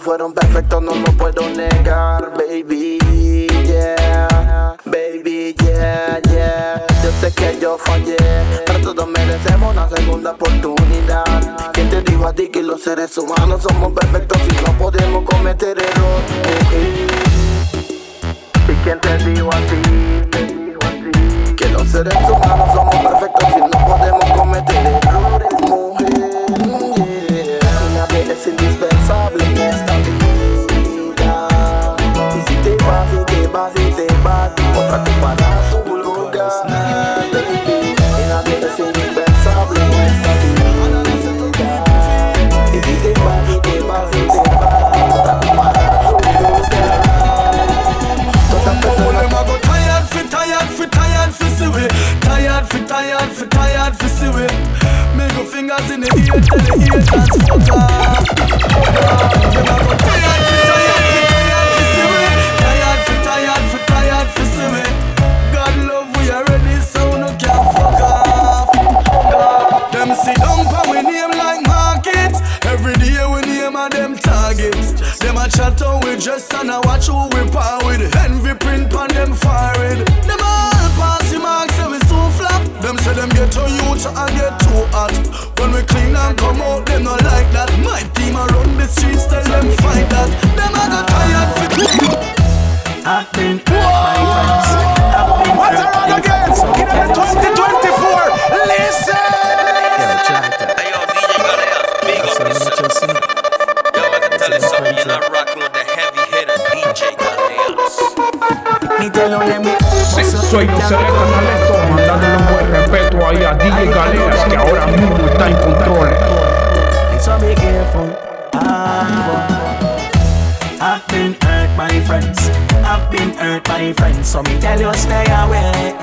Fueron perfectos, no lo puedo negar, baby, yeah. Baby, yeah, yeah. Yo sé que yo fallé, pero todos merecemos una segunda oportunidad. ¿Quién te dijo a ti que los seres humanos somos perfectos y no podemos cometer errores? ¿Y quién te dijo a ti que los seres humanos somos perfectos y no podemos cometer errores, mujer? Yeah. Una vez es indispensable en esta vida. Y si te vas, y te vas, y te vas, otra te para tu lugar. Una vez es indispensable en esta vida. Y si te vas, y te vas, y te vas, otra te para tu lugar. Todas personas go tired, fi tired, fi tired, fi siwe. Tired, fi tired, fi tired, fi siwe. Fingers in the ear, tell the ear that's fucked up. Tired, for tired, for tired, for see me. God love, we are ready, so no can fuck off. Them sit down for we name like market. Every day we name a them target. Them a chat on we just and I watch who we power with. Envy print on them forehead. Them all party marks, so we so flop. Them say them get to you to and get too hot. When we clean and come out, them not like that. My team around the streets, tell them fight that. Them I got tired for I've been my friends. What's around again? Give them the 2024. Listen! Hey yo, DJ Galeas, big up yourself. Yo, I can tell you something, you're not rocking with the heavy hitter, DJ Galeas. Ni te lo soy un selecto talento, mandándole un buen respeto ahí a DJ Galeas, que ahora mismo está en control. So be careful, I've been hurt by friends, I've been hurt by friends. So me tell you stay away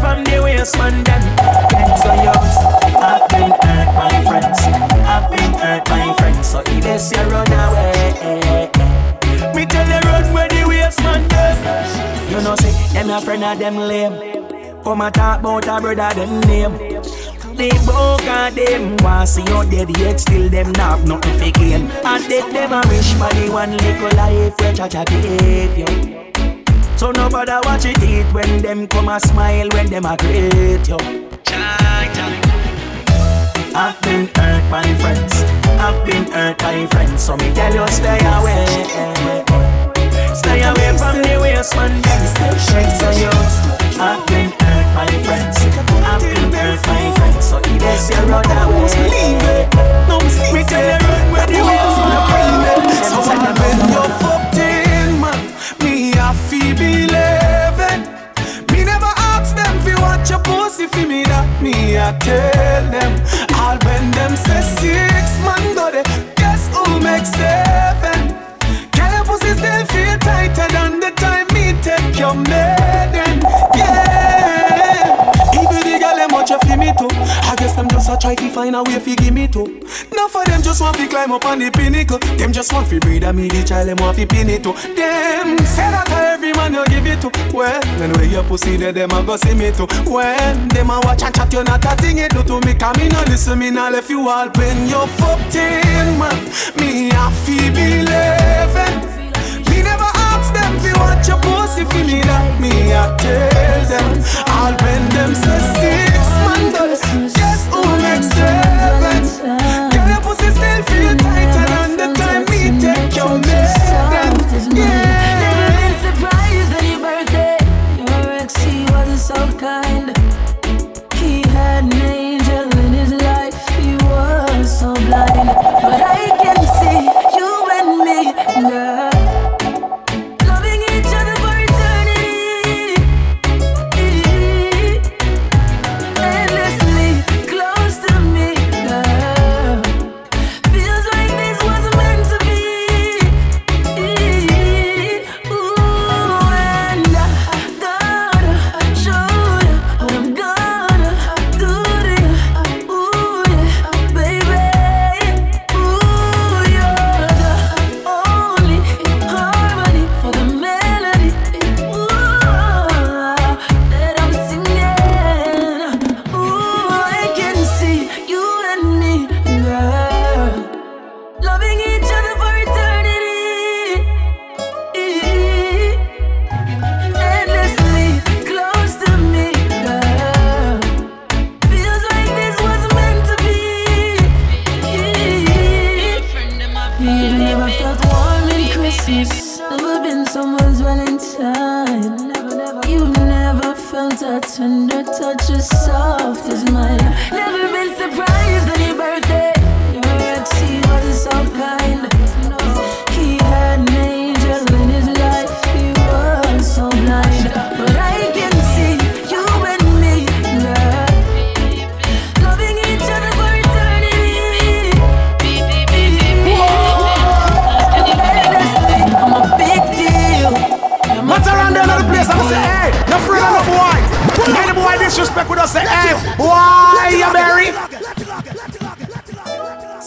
from the waste man them. So you, I've been hurt by friends, I've been hurt by friends. So if they say run away, me tell you run where the waste man them. You know, see, them a friend of them lame. Come and talk about a brother them name. The book of them want see you dead yet still them not have nothing to gain. And they never wish for the one little life where cha-cha behavior. So nobody watch it eat when them come and smile when them a great yo. I've been hurt by friends, I've been hurt by friends. So me tell you stay away. Stay away from the waste man. Shakes on you. I've been hurt by friends, I've been hurt by friends. So if they say run away, leave it. No, we tell you run where the waste man is. So when you're fucked in, man, me I feel believing. Me never ask them if you want your pussy for me. That me I tell them. All when them say 6 months go there, guess who makes 7? Pussy still feel tighter than the time me take your maiden. Yeah. Even the girl them want you feel me too. I guess them just a try to find a way fi give me too. Now for them just want to climb up on the pinnacle. Them just want to breed and me the child them want to pin it too. Them say that to every man you give it to. Well, when we your pussy there, them a go see me too. Well, them a watch and chat you not a thing it do to me. Cause me no listen, me no left you all when you're fucked in, man. Me a feel believing. Never ask them if you want your pussy for me. That me I tell them. All when them say 6 months, guess who makes 7? Girl, your pussy still feel tighter than the time me take your maiden. Yeah. Never been surprised on your birthday. Your ex, he wasn't so kind. He had an angel in his life. He was so blind. But I can see you and me, girl. Close to me.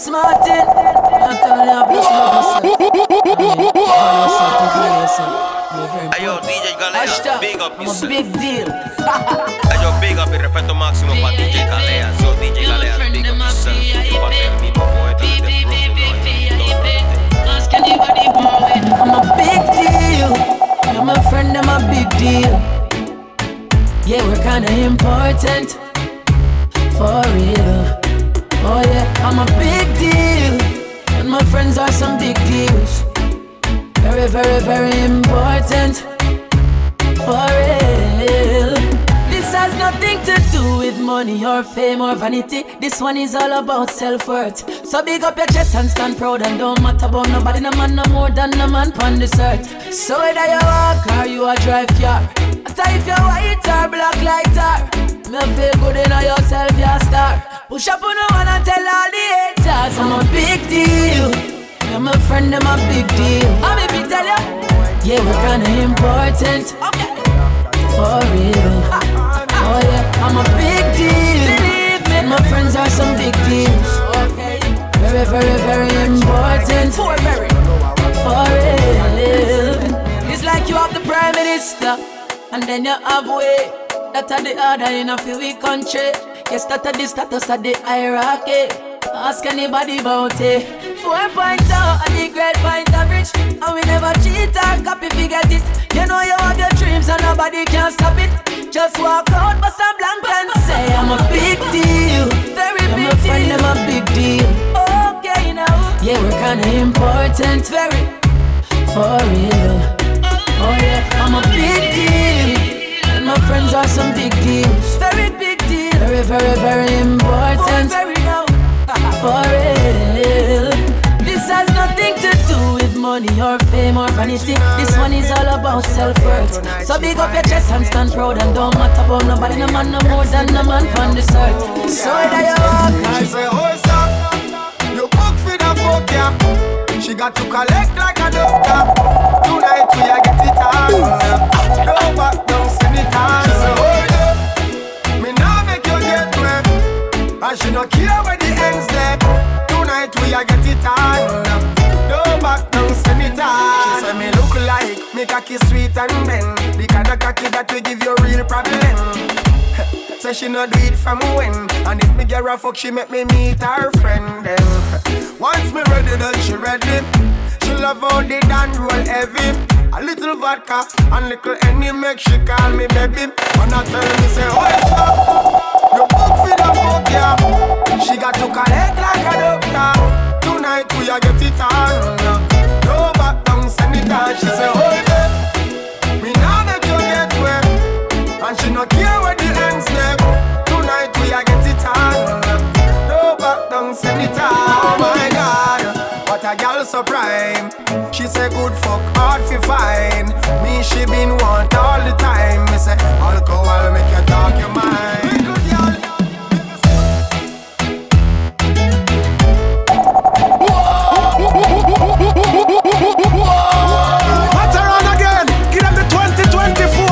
Smartin, I'm telling you, please love yourself. Ayo, DJ Galeas, big up yourself. Big deal. Ayo, big up y respeto máximo pa' DJ Galeas. Yo, DJ Galeas, big up yourself. I'm a big deal. You're my friend, I'm a big deal. Yeah, we're kinda important. For real. Oh yeah, I'm a big deal, and my friends are some big deals. Very, very, very important, for real. This has nothing to do with money or fame or vanity. This one is all about self-worth. So big up your chest and stand proud, and don't matter about nobody. No man no more than no man upon this earth. So whether you walk or you a drive car, after if you're white or black lighter, me feel good in yourself, you're a star. Push up on the one and tell all the haters I'm a big deal. You're my friend, I'm a big deal. I'm a big deal. Yeah, we're kinda important. Okay. For real. Oh yeah, I'm a big deal. Believe me, and my friends are some big deals. Okay. Very, very, very important. For real. For real. It's like you have the prime minister, and then you have way. That are the order in a few weak country. Yes, that are the status of the hierarchy. Ask anybody about it. 4.0 and the grade point average. And we never cheat or copy, forget it. You know you have your dreams and nobody can stop it. Just walk out, bust a blank and say I'm a big deal. Very big deal. My friend, I'm a big deal. Okay now. Yeah, we're kinda important. Very. For real. Oh yeah, I'm a big deal. My friends are some big deals. Very big deal. Very, very, very important. Very now. For real. This has nothing to do with money or fame or vanity. This one is all about self-worth. So big up your chest and stand proud, and don't matter about nobody. No man no more than no man on this earth. So that you walk. She say, oh sir, you book for the fuck yeah. She got to collect like a doctor. Tonight we are getting tired. Don't back down, send it on. She say, oh yeah, me now make you get wet. And she no care where the ends there. Tonight we a get it on. Don't back down, send it on. She say, me look like, me cocky sweet and bend. The kind of cocky that will give you real problem. Say she no do it from when. And if me get her fuck, she make me meet her friend then. Once me ready, then she ready. She love how they done roll heavy. A little vodka and little any make she call me baby. And I tell me say, oh sir, you book for the fuck yeah. She got to collect like a doctor. Tonight we a get it on. No back down, send it on. She say, oh yeah, me now make you get wet. And she no care where the ends left. Tonight we a get it on. No back down, send it on. Oh my God. A girl so prime. She say good fuck hard fi fine. Me she been want all the time. Me say alcohol make you talk your mind. Good girl. What's around again? Give them the 2024.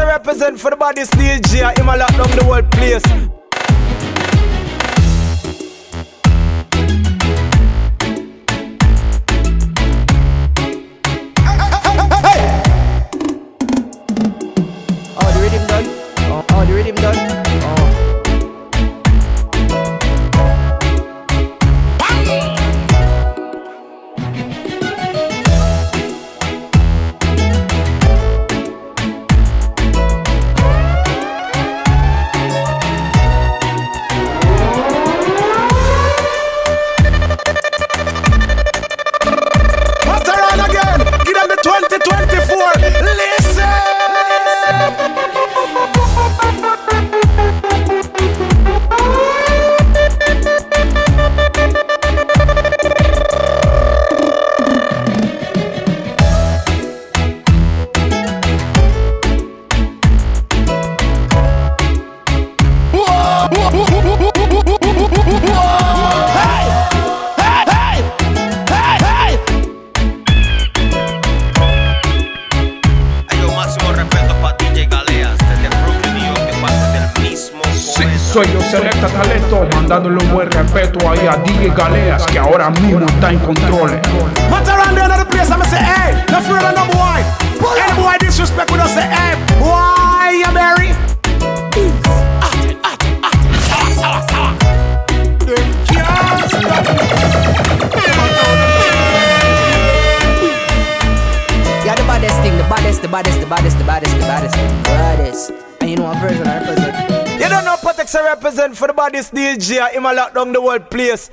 Represent for the body stage here, him a lot down the world place. Hey. Oh, the rhythm done. Oh, the rhythm done. Soy yo, Selecta Caleto, mandándole un buen respeto ahí a DJ Galeas, que ahora mismo está en control. But around the other place, I'ma say, hey, no fear of no boy. Any boy disrespect, we don't say, hey, why you marry? Yeah, the baddest thing, the baddest, the baddest, the baddest, the baddest, the baddest, the baddest. And you know, I'm person I represent. You don't know Patex I represent for the baddest DJ. I'm a lock down the world place.